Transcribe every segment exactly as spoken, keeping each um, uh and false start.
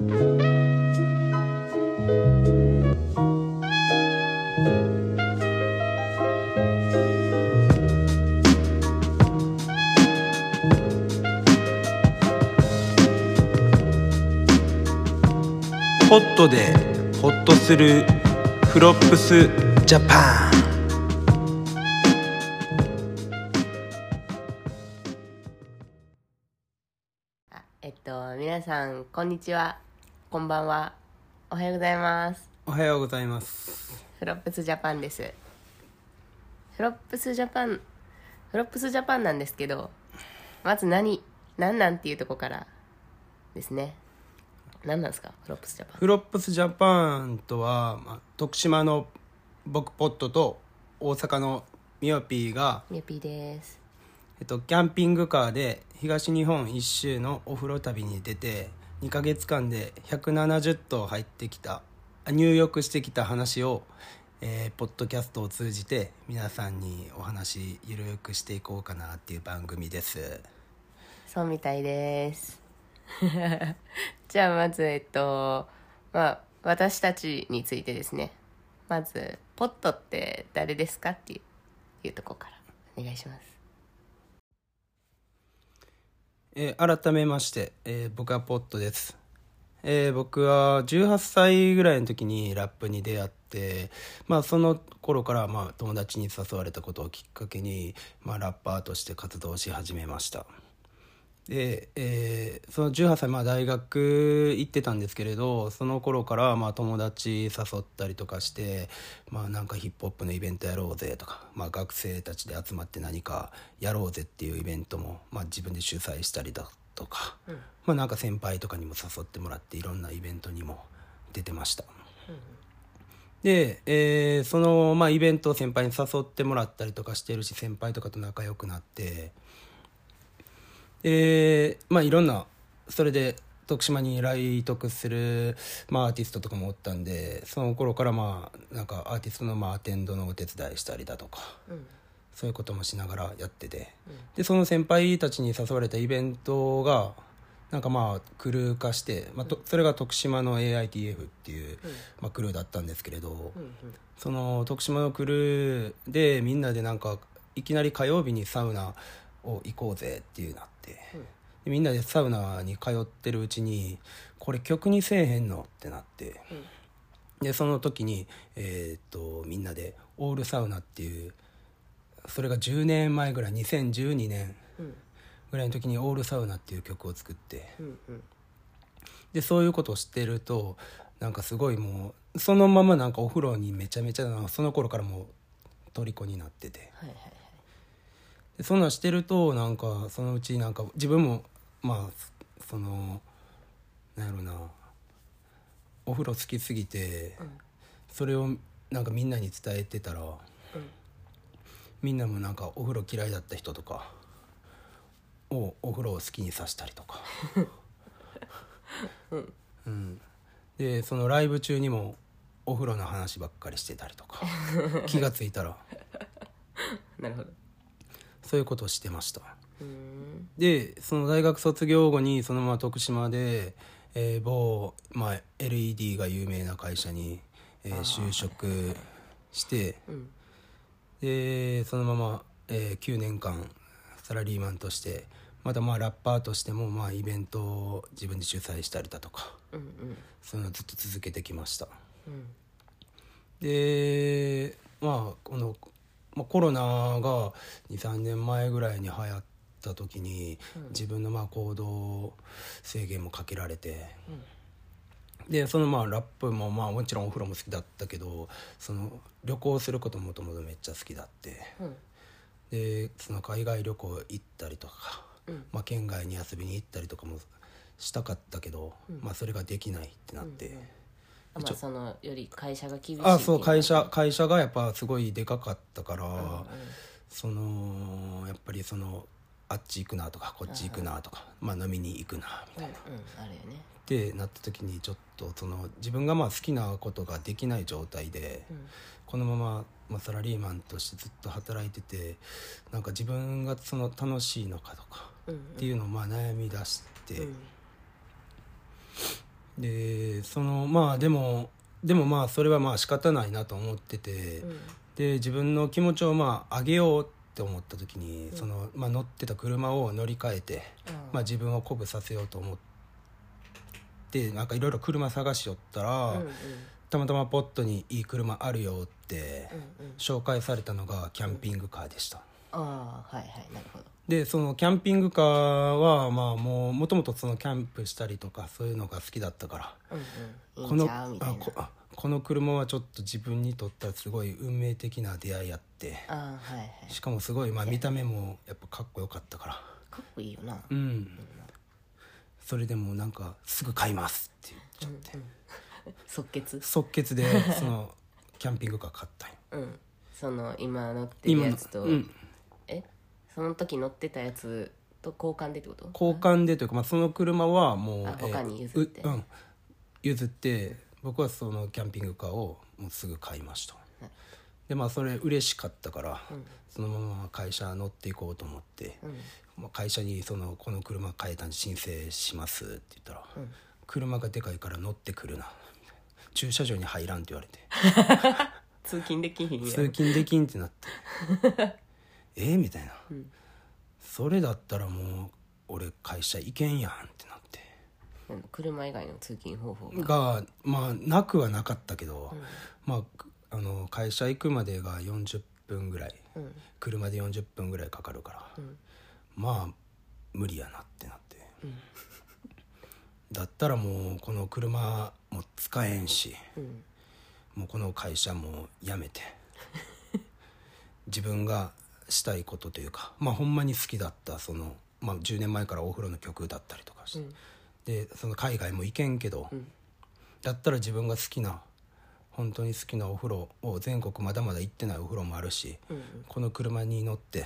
ホットでホッとするフロップスジャパン。えっと皆さんこんにちは、こんばんは、おはようございます。おはようございます。フロップスジャパンです。フロップスジャパンフロップスジャパンなんですけど、まず何何なんっていうとこからですね。何なんですかフロップスジャパン。フロップスジャパンとは、まあ、徳島の僕ポットと大阪のミオピーがミオピーです、えっと、キャンピングカーで東日本一周のお風呂旅に出てにかげつかんでひゃくななじゅっとう入ってきた入浴してきた話を、えー、ポッドキャストを通じて皆さんにお話ゆるくしていこうかなっていう番組です。そうみたいですじゃあまずえっとまあ私たちについてですね。まずポットって誰ですかっていうところからお願いします。えー、改めまして、えー、僕はポットです、えー、僕はじゅうはっさいぐらいの時にラップに出会って、まあ、その頃から、まあ、友達に誘われたことをきっかけに、まあ、ラッパーとして活動し始めました。でえー、そのじゅうはっさい、まあ、大学行ってたんですけれど、その頃からまあ友達誘ったりとかして、まあ、なんかヒップホップのイベントやろうぜとか、まあ、学生たちで集まって何かやろうぜっていうイベントも、まあ、自分で主催したりだとか、うんまあ、なんか先輩とかにも誘ってもらっていろんなイベントにも出てました、うん、で、えー、その、まあ、イベントを先輩に誘ってもらったりとかしてるし、先輩とかと仲良くなってえー、まあいろんなそれで徳島に来徳する、まあ、アーティストとかもおったんで、その頃からまあなんかアーティストのまあアテンドのお手伝いしたりだとか、うん、そういうこともしながらやってて、うん、でその先輩たちに誘われたイベントがなんかまあクルー化して、まあ、とそれが徳島の エーアイティーエフ っていう、うんまあ、クルーだったんですけれど、うんうん、その徳島のクルーでみんなでなんかいきなり火曜日にサウナを行こうぜっていうなって、うん、でみんなでサウナに通ってるうちにこれ曲にせえへんのってなって、うん、でその時に、えー、っとみんなでオールサウナっていう、それがじゅうねんまえぐらいにせんじゅうにねんぐらいの時にオールサウナっていう曲を作って、うんうん、でそういうことをしてるとなんかすごいもうそのままなんかお風呂にめちゃめちゃなその頃からもう虜になってて、はいはい、そんなんしてるとなんかそのうちなんか自分もまあそのなんやろうなお風呂好きすぎて、それをなんかみんなに伝えてたら、みんなもなんかお風呂嫌いだった人とかをお風呂を好きにさせたりとかうんでそのライブ中にもお風呂の話ばっかりしてたりとか、気がついたらなるほどそういうことをしてました。うんでその大学卒業後にそのまま徳島で、えー、某、まあ、エルイーディー が有名な会社に、えー、就職して、うん、でそのまま、えー、きゅうねんかんサラリーマンとしてまたまあラッパーとしてもまあイベントを自分で主催したりだとか、うんうん、そういうのをずっと続けてきました、うん、でまあこのまあ、コロナが にさんねんまえぐらいに流行った時に、うん、自分のまあ行動制限もかけられて、うん、でそのまあラップもまあもちろんお風呂も好きだったけど、その旅行することももともとめっちゃ好きだって、うん、でその海外旅行行ったりとか、うんまあ、県外に遊びに行ったりとかもしたかったけど、うんまあ、それができないってなって、うんうんまあ、そのより会社が厳しい。あ、そう会社会社がやっぱすごいでかかったから、うんうん、そのやっぱりそのあっち行くなとかこっち行くなとか、うんうんまあ、飲みに行くなみたいな、うんうん、あれよねってなった時にちょっとその自分がまあ好きなことができない状態で、うん、このまま、まあ、サラリーマンとしてずっと働いててなんか自分がその楽しいのかとかっていうのをまあ悩み出して、うんうんでそのまあでもでもまあそれはまあ仕方ないなと思ってて、うん、で自分の気持ちをまあ上げようって思った時に、うん、そのまあ、乗ってた車を乗り換えて、うん、まあ、自分を鼓舞させようと思ってなんかいろいろ車探しよったら、うんうん、たまたまポットにいい車あるよって紹介されたのがキャンピングカーでした、うんうん、ああはいはいなるほど。でそのキャンピングカーはまあもうもともとそのキャンプしたりとかそういうのが好きだったから、うんうん、このいいんちゃうみたいな、こ、この車はちょっと自分にとったらすごい運命的な出会いやって、あはいはい、しかもすごい、まあ、見た目もやっぱかっこよかったからかっこいいよな、うん、うん、それでもなんかすぐ買いますって言っちゃって、うんうん、即決即決でそのキャンピングカー買ったん、うん、その今乗ってるやつと、うん、えその時乗ってたやつと交換でってこと？交換でというか、まあ、その車はもう、えー、他に譲って、うん、譲って僕はそのキャンピングカーをもうすぐ買いました、はい、でまあそれ嬉しかったから、うん、そのまま会社乗っていこうと思って、うんまあ、会社にそのこの車買えたんで申請しますって言ったら、うん、車がでかいから乗ってくるな駐車場に入らんって言われて通勤できんやん通勤できんってなってえー、みたいな、うん、それだったらもう俺会社行けんやんってなって車以外の通勤方法が、がまあなくはなかったけど、うんまあ、あの会社行くまでがよんじゅっぷんぐらい、うん、車でよんじゅっぷんぐらいかかるから、うん、まあ無理やなってなって、うん、だったらもうこの車も使えんし、うん、もうこの会社も辞めて自分がしたいことというか、まあ、ほんまに好きだったその、まあ、じゅうねんまえからお風呂の曲だったりとかして、うん、でその海外も行けんけど、うん、だったら自分が好きな本当に好きなお風呂を全国まだまだ行ってないお風呂もあるし、うんうん、この車に乗って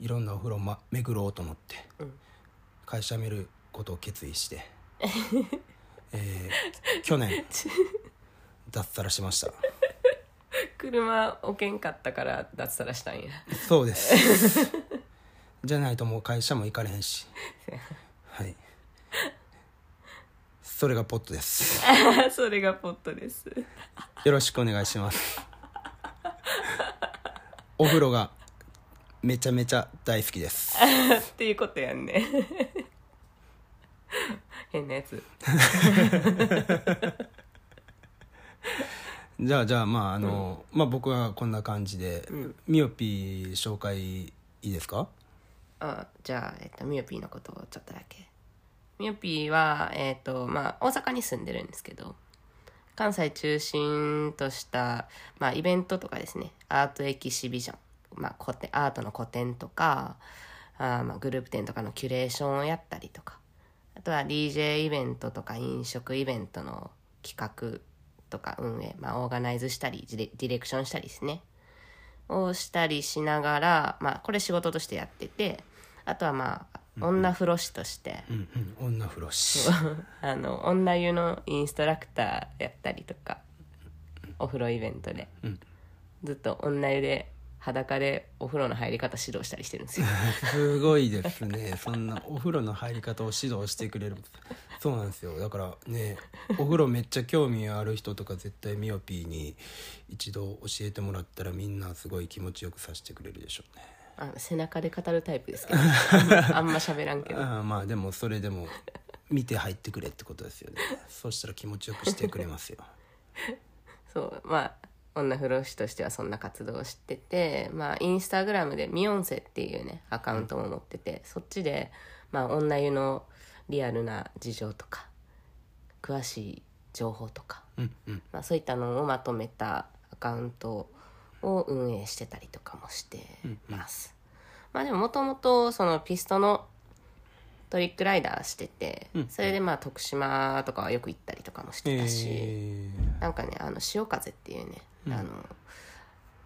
いろんなお風呂を、ま、巡ろうと思って、うん、会社辞めることを決意して、えー、去年脱サラしました車置けんかったから脱サラしたんやそうですじゃないともう会社も行かれへんしはいそれがポットですそれがポットですよろしくお願いしますお風呂がめちゃめちゃ大好きですっていうことやんね変なやつじゃあじゃあまああの、うん、まあ僕はこんな感じで、うん、ミオピー紹介いいですか？あじゃあ、えっと、ミオピーのことをちょっとだけ。ミオピーはえっとまあ大阪に住んでるんですけど、関西中心としたまあイベントとかですね、アートエキシビジョン、まあ個展アートの個展とか、あまあグループ展とかのキュレーションをやったりとか、あとは ディージェー イベントとか飲食イベントの企画とか運営、まあ、オーガナイズしたりディレクションしたりですねをしたりしながら、まあ、これ仕事としてやってて、あとはまあ、うんうん、女風呂師として、うんうん、女風呂師あの女湯のインストラクターやったりとか、お風呂イベントで、うん、ずっと女湯で裸でお風呂の入り方指導したりしてるんですよすごいですねそんなお風呂の入り方を指導してくれるそうなんですよ。だからねお風呂めっちゃ興味ある人とか絶対ミオピーに一度教えてもらったらみんなすごい気持ちよくさせてくれるでしょうね。あ背中で語るタイプですけどあんま喋らんけどあまあでもそれでも見て入ってくれってことですよねそうしたら気持ちよくしてくれますよそうまあ女風呂師としてはそんな活動をしてて、まあ、インスタグラムでミヨンセっていうねアカウントも持ってて、そっちで、まあ、女湯のリアルな事情とか詳しい情報とか、うんうんまあ、そういったのをまとめたアカウントを運営してたりとかもしてます、うんうんまあ、でももともとそのピストのトリックライダーしてて、それでまあ徳島とかはよく行ったりとかもしてたし、えー、なんかねあの潮風っていうね、うん、あの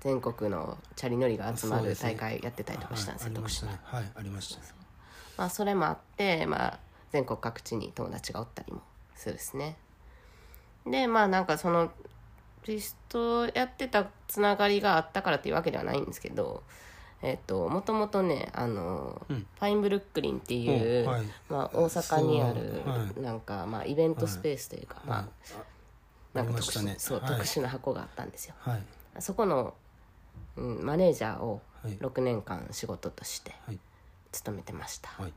全国のチャリ乗りが集まる大会やってたりとかしたんですよ、徳島。はい、ありましたね。まあそれもあって、まあ、全国各地に友達がおったりもするですね。でまあなんかそのピストやってたつながりがあったからっていうわけではないんですけど、えっと、もともとね、あの、うん、ファインブルックリンっていう、はい、まあ、大阪にあるなんか、はい、まあ、イベントスペースというか、はい、まあ、なんか特殊、ね、そう、はい、特殊な箱があったんですよ、はい、そこの、うん、マネージャーをろくねんかん仕事として勤めてました、はいは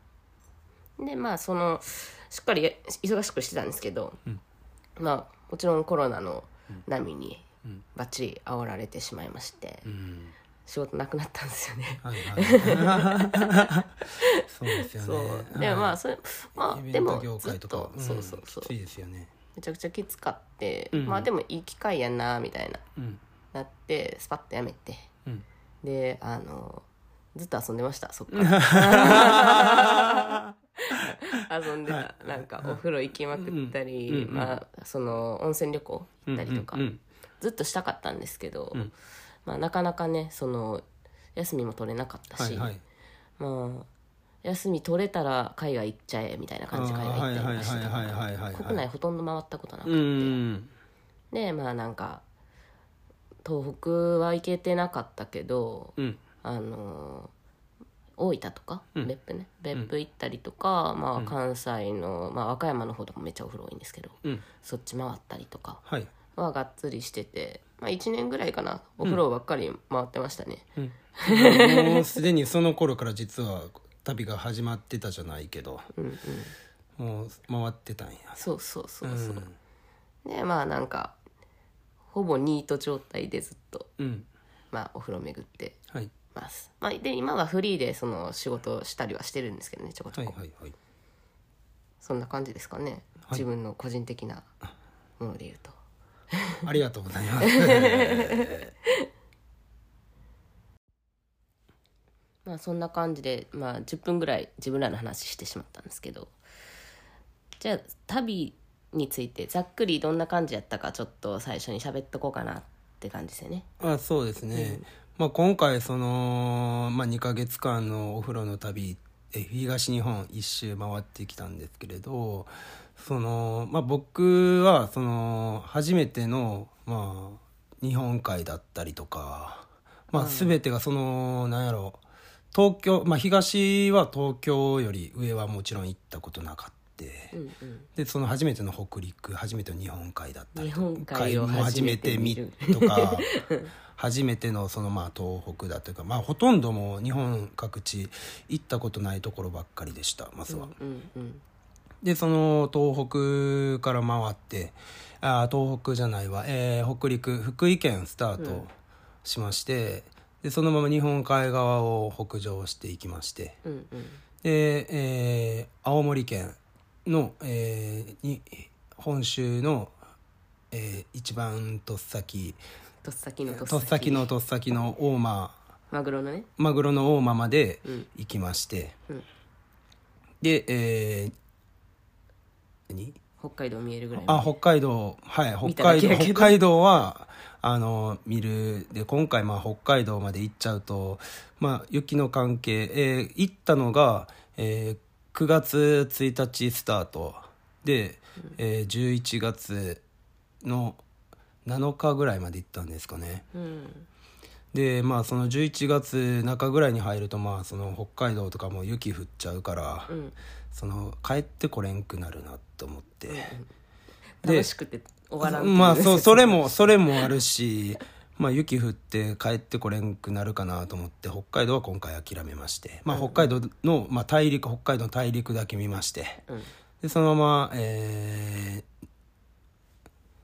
い、でまあそのしっかり忙しくしてたんですけど、うん、まあもちろんコロナの波にバッチリ煽られてしまいまして、うんうん、仕事なくなったんですよね、はいはい、そうですよね。そうでもまあそれ、まあ、でもずっと、うん、そうそうそう、きついですよね。めちゃくちゃきつかって、うん、まあでもいい機会やなみたいな、うん、なってスパッとやめて、うん、であのずっと遊んでました、そっから遊んでた、はい、なんかお風呂行きまくったり、うんうん、まあ、その温泉旅行行ったりとか、うんうんうん、ずっとしたかったんですけど、うん、まあ、なかなかねその休みも取れなかったし、はいはい、まあ、休み取れたら海外行っちゃえみたいな感じで海外行ったりもしてたから国内ほとんど回ったことなくて、うん、でまあなんか東北は行けてなかったけど、うん、あの大分とか、うん、別府ね、別府行ったりとか、うん、まあ、関西の、まあ、和歌山の方とかめっちゃお風呂多いんですけど、うん、そっち回ったりとかはがっつりしてて、まあ、いちねんぐらいかなお風呂ばっかり回ってましたね、うんうん、もうすでにその頃から実は旅が始まってたじゃないけど、うんうん、もう回ってたんや。そうそうそうそう、うん、でまあなんかほぼニート状態でずっと、うん、まあ、お風呂巡って、はい、まあ、で今はフリーでその仕事したりはしてるんですけどね、ちょこちょこ、はいはいはい、そんな感じですかね、はい、自分の個人的なもので言うと。ありがとうございますまあそんな感じで、まあ、じゅっぷんぐらい自分らの話してしまったんですけど、じゃあ旅についてざっくりどんな感じやったかちょっと最初に喋っとこうかなって感じですよね。あ、そうですね、うん、まあ、今回その、まあ、にかげつかんのお風呂の旅、東日本一周回ってきたんですけれど、その、まあ、僕はその初めての、まあ、日本海だったりとか、まあ、全てがその、なんやろ、東京、まあ、東は東京より上はもちろん行ったことなかった。うんうん、でその初めての北陸、初めての日本海だったり、日本海を初めて見るとか初めてのそのまあ東北だというか、まあ、ほとんどもう日本各地行ったことないところばっかりでした、まずは、うんうんうん、でその東北から回って、あ東北じゃないわ、えー、北陸、福井県スタートしまして、うん、でそのまま日本海側を北上していきまして、うんうん、で、えー、青森県の、えー、に本州の、えー、一番とっさきとっさきのとっさきのとっさきの大間、マグロのね、マグロの大間まで行きまして、うんうん、で、えー、何北海道見えるぐらい、あ北海道、はい、北海道、北海道はあの見るで、今回まあ北海道まで行っちゃうと、まあ、雪の関係、えー、行ったのが、えーくがつついたちスタートで、うん、えー、じゅういちがつのなのかぐらいまで行ったんですかね、うん、でまあそのじゅういちがつなかぐらいに入ると、まあその北海道とかも雪降っちゃうから、うん、その帰ってこれんくなるなと思って、うん、楽しくて終わらん、まあ そ, それもそれもあるしまあ、雪降って帰ってこれんくなるかなと思って北海道は今回諦めまして、まあ、北海道の、まあ、大陸北海道の大陸だけ見まして、うん、でそのまま、えー、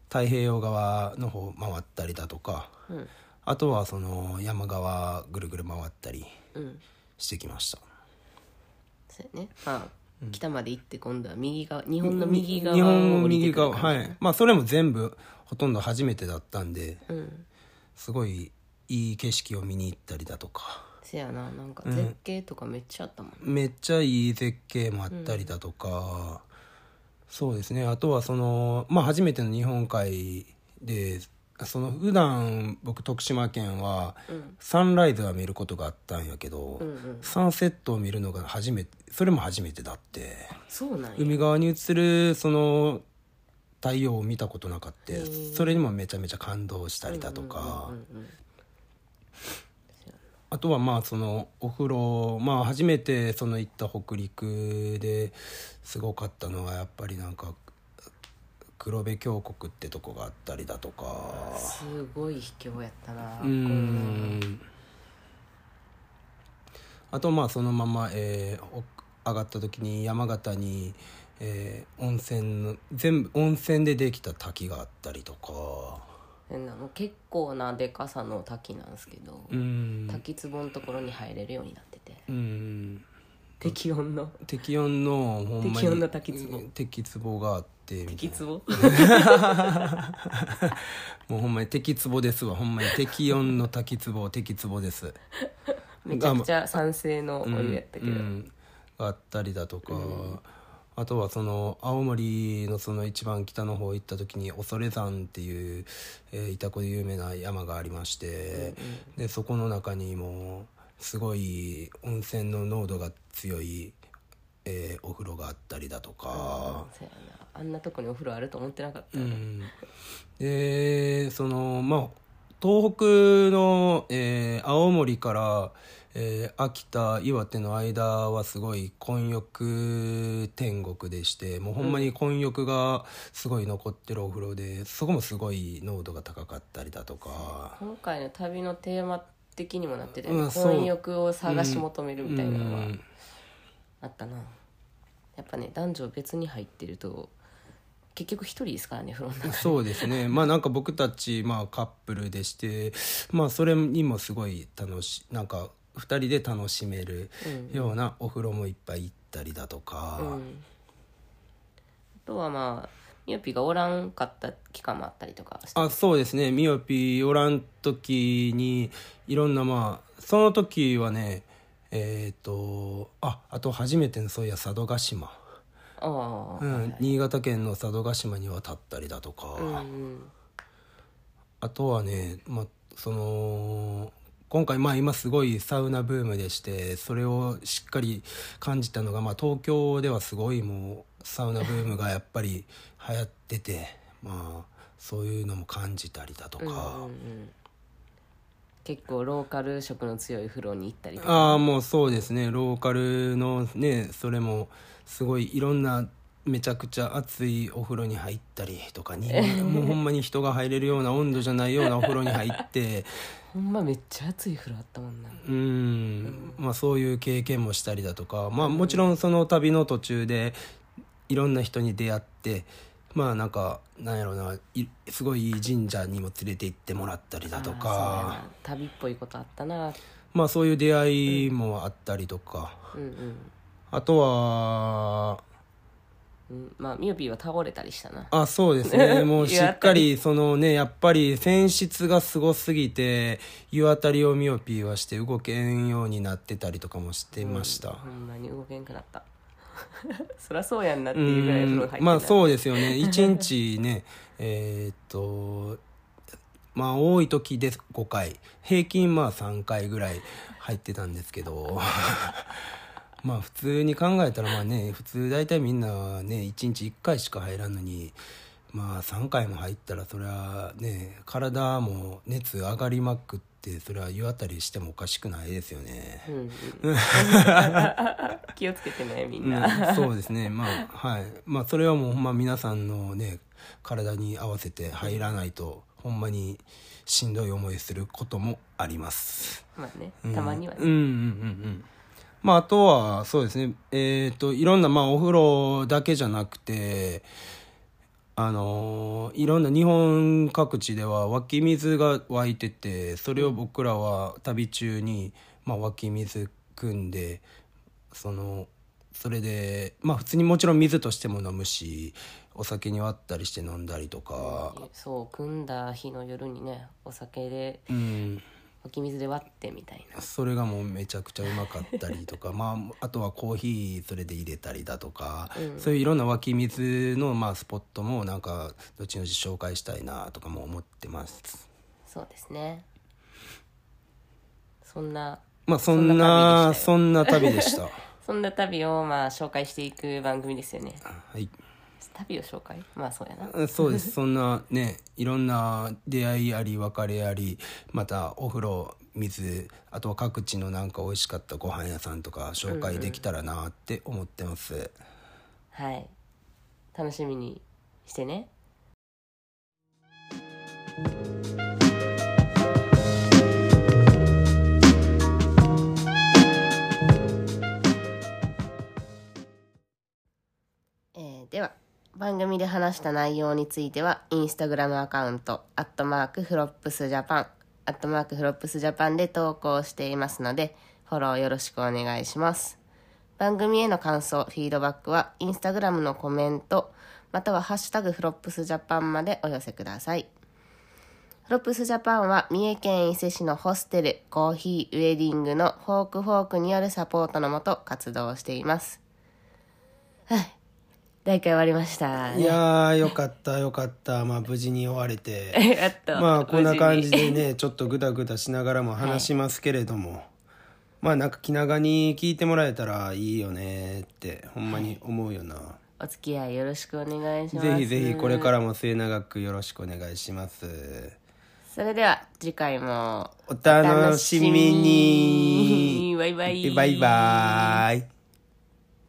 太平洋側の方回ったりだとか、うん、あとはその山側ぐるぐる回ったりしてきました、うん、そうね、まあ、うん、北まで行って今度は右側、日本の右側を降りてくる感じ、日本の右側、はい、まあ、それも全部ほとんど初めてだったんで、うん、すごいいい景色を見に行ったりだとか、せやな、なんか絶景とかめっちゃあったもん、うん、めっちゃいい絶景もあったりだとか、うん、そうですね、あとはその、まあ、初めての日本海で、その普段僕徳島県はサンライズは見ることがあったんやけど、うんうん、サンセットを見るのが初めて、それも初めてだって、そうなんや、海側に映るその太陽を見たことなかった、それにもめちゃめちゃ感動したりだとか、あとはまあそのお風呂、まあ、初めてその行った北陸ですごかったのはやっぱりなんか黒部峡谷ってとこがあったりだとか、すごい秘境やったな。うん、あとまあそのまま、えー、上がった時に山形に、えー、温泉の全部温泉でできた滝があったりとか、結構なでかさの滝なんですけど、うん、滝壺のところに入れるようになってて、うん、適温の適温のほんまに適温の滝壺滝壺があってみたいな、滝壺もうほんまに滝壺ですわ、ほんまに適温の滝壺滝壺です。めちゃくちゃ酸性のお湯やったけど、うんうん、あったりだとか、うん、あとはその青森のその一番北の方行った時に恐山っていう、えー、イタコで有名な山がありまして、うんうん、でそこの中にもすごい温泉の濃度が強い、えー、お風呂があったりだとか、うん、そうやな、あんなとこにお風呂あると思ってなかった、ね、うん、でそのまあ東北の、えー、青森から、えー、秋田岩手の間はすごい混浴天国でして、もうほんまに混浴がすごい残ってるお風呂で、そこもすごい濃度が高かったりだとか、今回の旅のテーマ的にもなってたよね、混浴を探し求めるみたいなのはあったな。やっぱね、男女別に入ってると結局一人ですからね、風呂の中で。そうですね、まあなんか僕たち、まあ、カップルでして、まあ、それにもすごい楽しなんかふたりで楽しめるようなお風呂もいっぱい行ったりだとか、うんうん、あとはまあミオピがおらんかった期間もあったりとかして、あ、そうですね、ミオピおらん時にいろんな、まあその時はね、えっと、あ、あと初めてのそういや佐渡島、あ、うん、はいはい、新潟県の佐渡島に渡ったりだとか、うん、あとはね、ま、その今回、まあ、今すごいサウナブームでして、それをしっかり感じたのが、まあ、東京ではすごいもうサウナブームがやっぱり流行っててまあそういうのも感じたりだとか、うんうんうん、結構ローカル色の強い風呂に行ったりとか、ああ、もうそうですね、ローカルのね、それもすごいいろんなめちゃくちゃ熱いお風呂に入ったりとかに、もうほんまに人が入れるような温度じゃないようなお風呂に入ってほんまめっちゃ熱い風呂あったもんな。うん、うん、まあそういう経験もしたりだとか、まあもちろんその旅の途中でいろんな人に出会って、まあなんかなんやろうな、すごいいい神社にも連れて行ってもらったりだとか、旅っぽいことあったな。まあそういう出会いもあったりとか、うんうんうん、あとは、うん、まあミオピーは倒れたりしたな。あ、そうですね、もうしっかりそのね、やっぱり泉質がすごすぎて湯あたりをミオピーはして動けんようになってたりとかもしてました、うん、ほんまに動けんくなったそりゃそうやんなっていうぐらい風呂入ってた。まあそうですよね、いちにちねえー、っとまあ多い時でごかい、平均まあさんかいぐらい入ってたんですけどまあ普通に考えたらまあね、普通大体みんなねいちにちいっかいしか入らんのに、まあさんかいも入ったらそりゃね、体も熱上がりまくって、それは湯あたりしてもおかしくないですよね、うんうん、気をつけてねみんな、うん、そうですね、まあはい、まあそれはもうほんま皆さんのね体に合わせて入らないと、ほんまにしんどい思いすることもあります。まあね、たまにはね、うん、うんうんうんうんまあ、あとはそうですね、えー、といろんな、まあ、お風呂だけじゃなくて、あのー、いろんな日本各地では湧き水が湧いてて、それを僕らは旅中に、まあ、湧き水汲んで、そのそれで、まあ、普通にもちろん水としても飲むし、お酒に割ったりして飲んだりとか、そう汲んだ日の夜にね、お酒で、うん、湧き水で割ってみたいな、それがもうめちゃくちゃうまかったりとか、まあ、あとはコーヒーそれで入れたりだとか、うん、そういういろんな湧き水の、まあ、スポットもなんか後々紹介したいなとかも思ってます。そうですね、そんな、まあ、そんなそんな旅でしたそんな旅をまあ紹介していく番組ですよね。はい、旅を紹介、まあそうやなそうです、そんなね、いろんな出会いあり別れあり、またお風呂水、あとは各地のなんか美味しかったご飯屋さんとか紹介できたらなって思ってます、うんうん、はい、楽しみにしてね。えー、では番組で話した内容についてはインスタグラムアカウントアットマークフロップスジャパンアットマークフロップスジャパンで投稿していますので、フォローよろしくお願いします。番組への感想、フィードバックはインスタグラムのコメントまたはハッシュタグフロップスジャパンまでお寄せください。フロップスジャパンは三重県伊勢市のホステル、コーヒー、ウェディングのフォークフォークによるサポートのもと活動しています。はい、大会終わりました、ね、いやーよかったよかった、まあ、無事に終われてやっと、まあ、こんな感じでねちょっとグダグダしながらも話しますけれども、はい、まあなんか気長に聞いてもらえたらいいよねってほんまに思うよな、はい、お付き合いよろしくお願いします。ぜひぜひこれからも末永くよろしくお願いします。それでは次回もお楽しみに。バイバイバイバイ。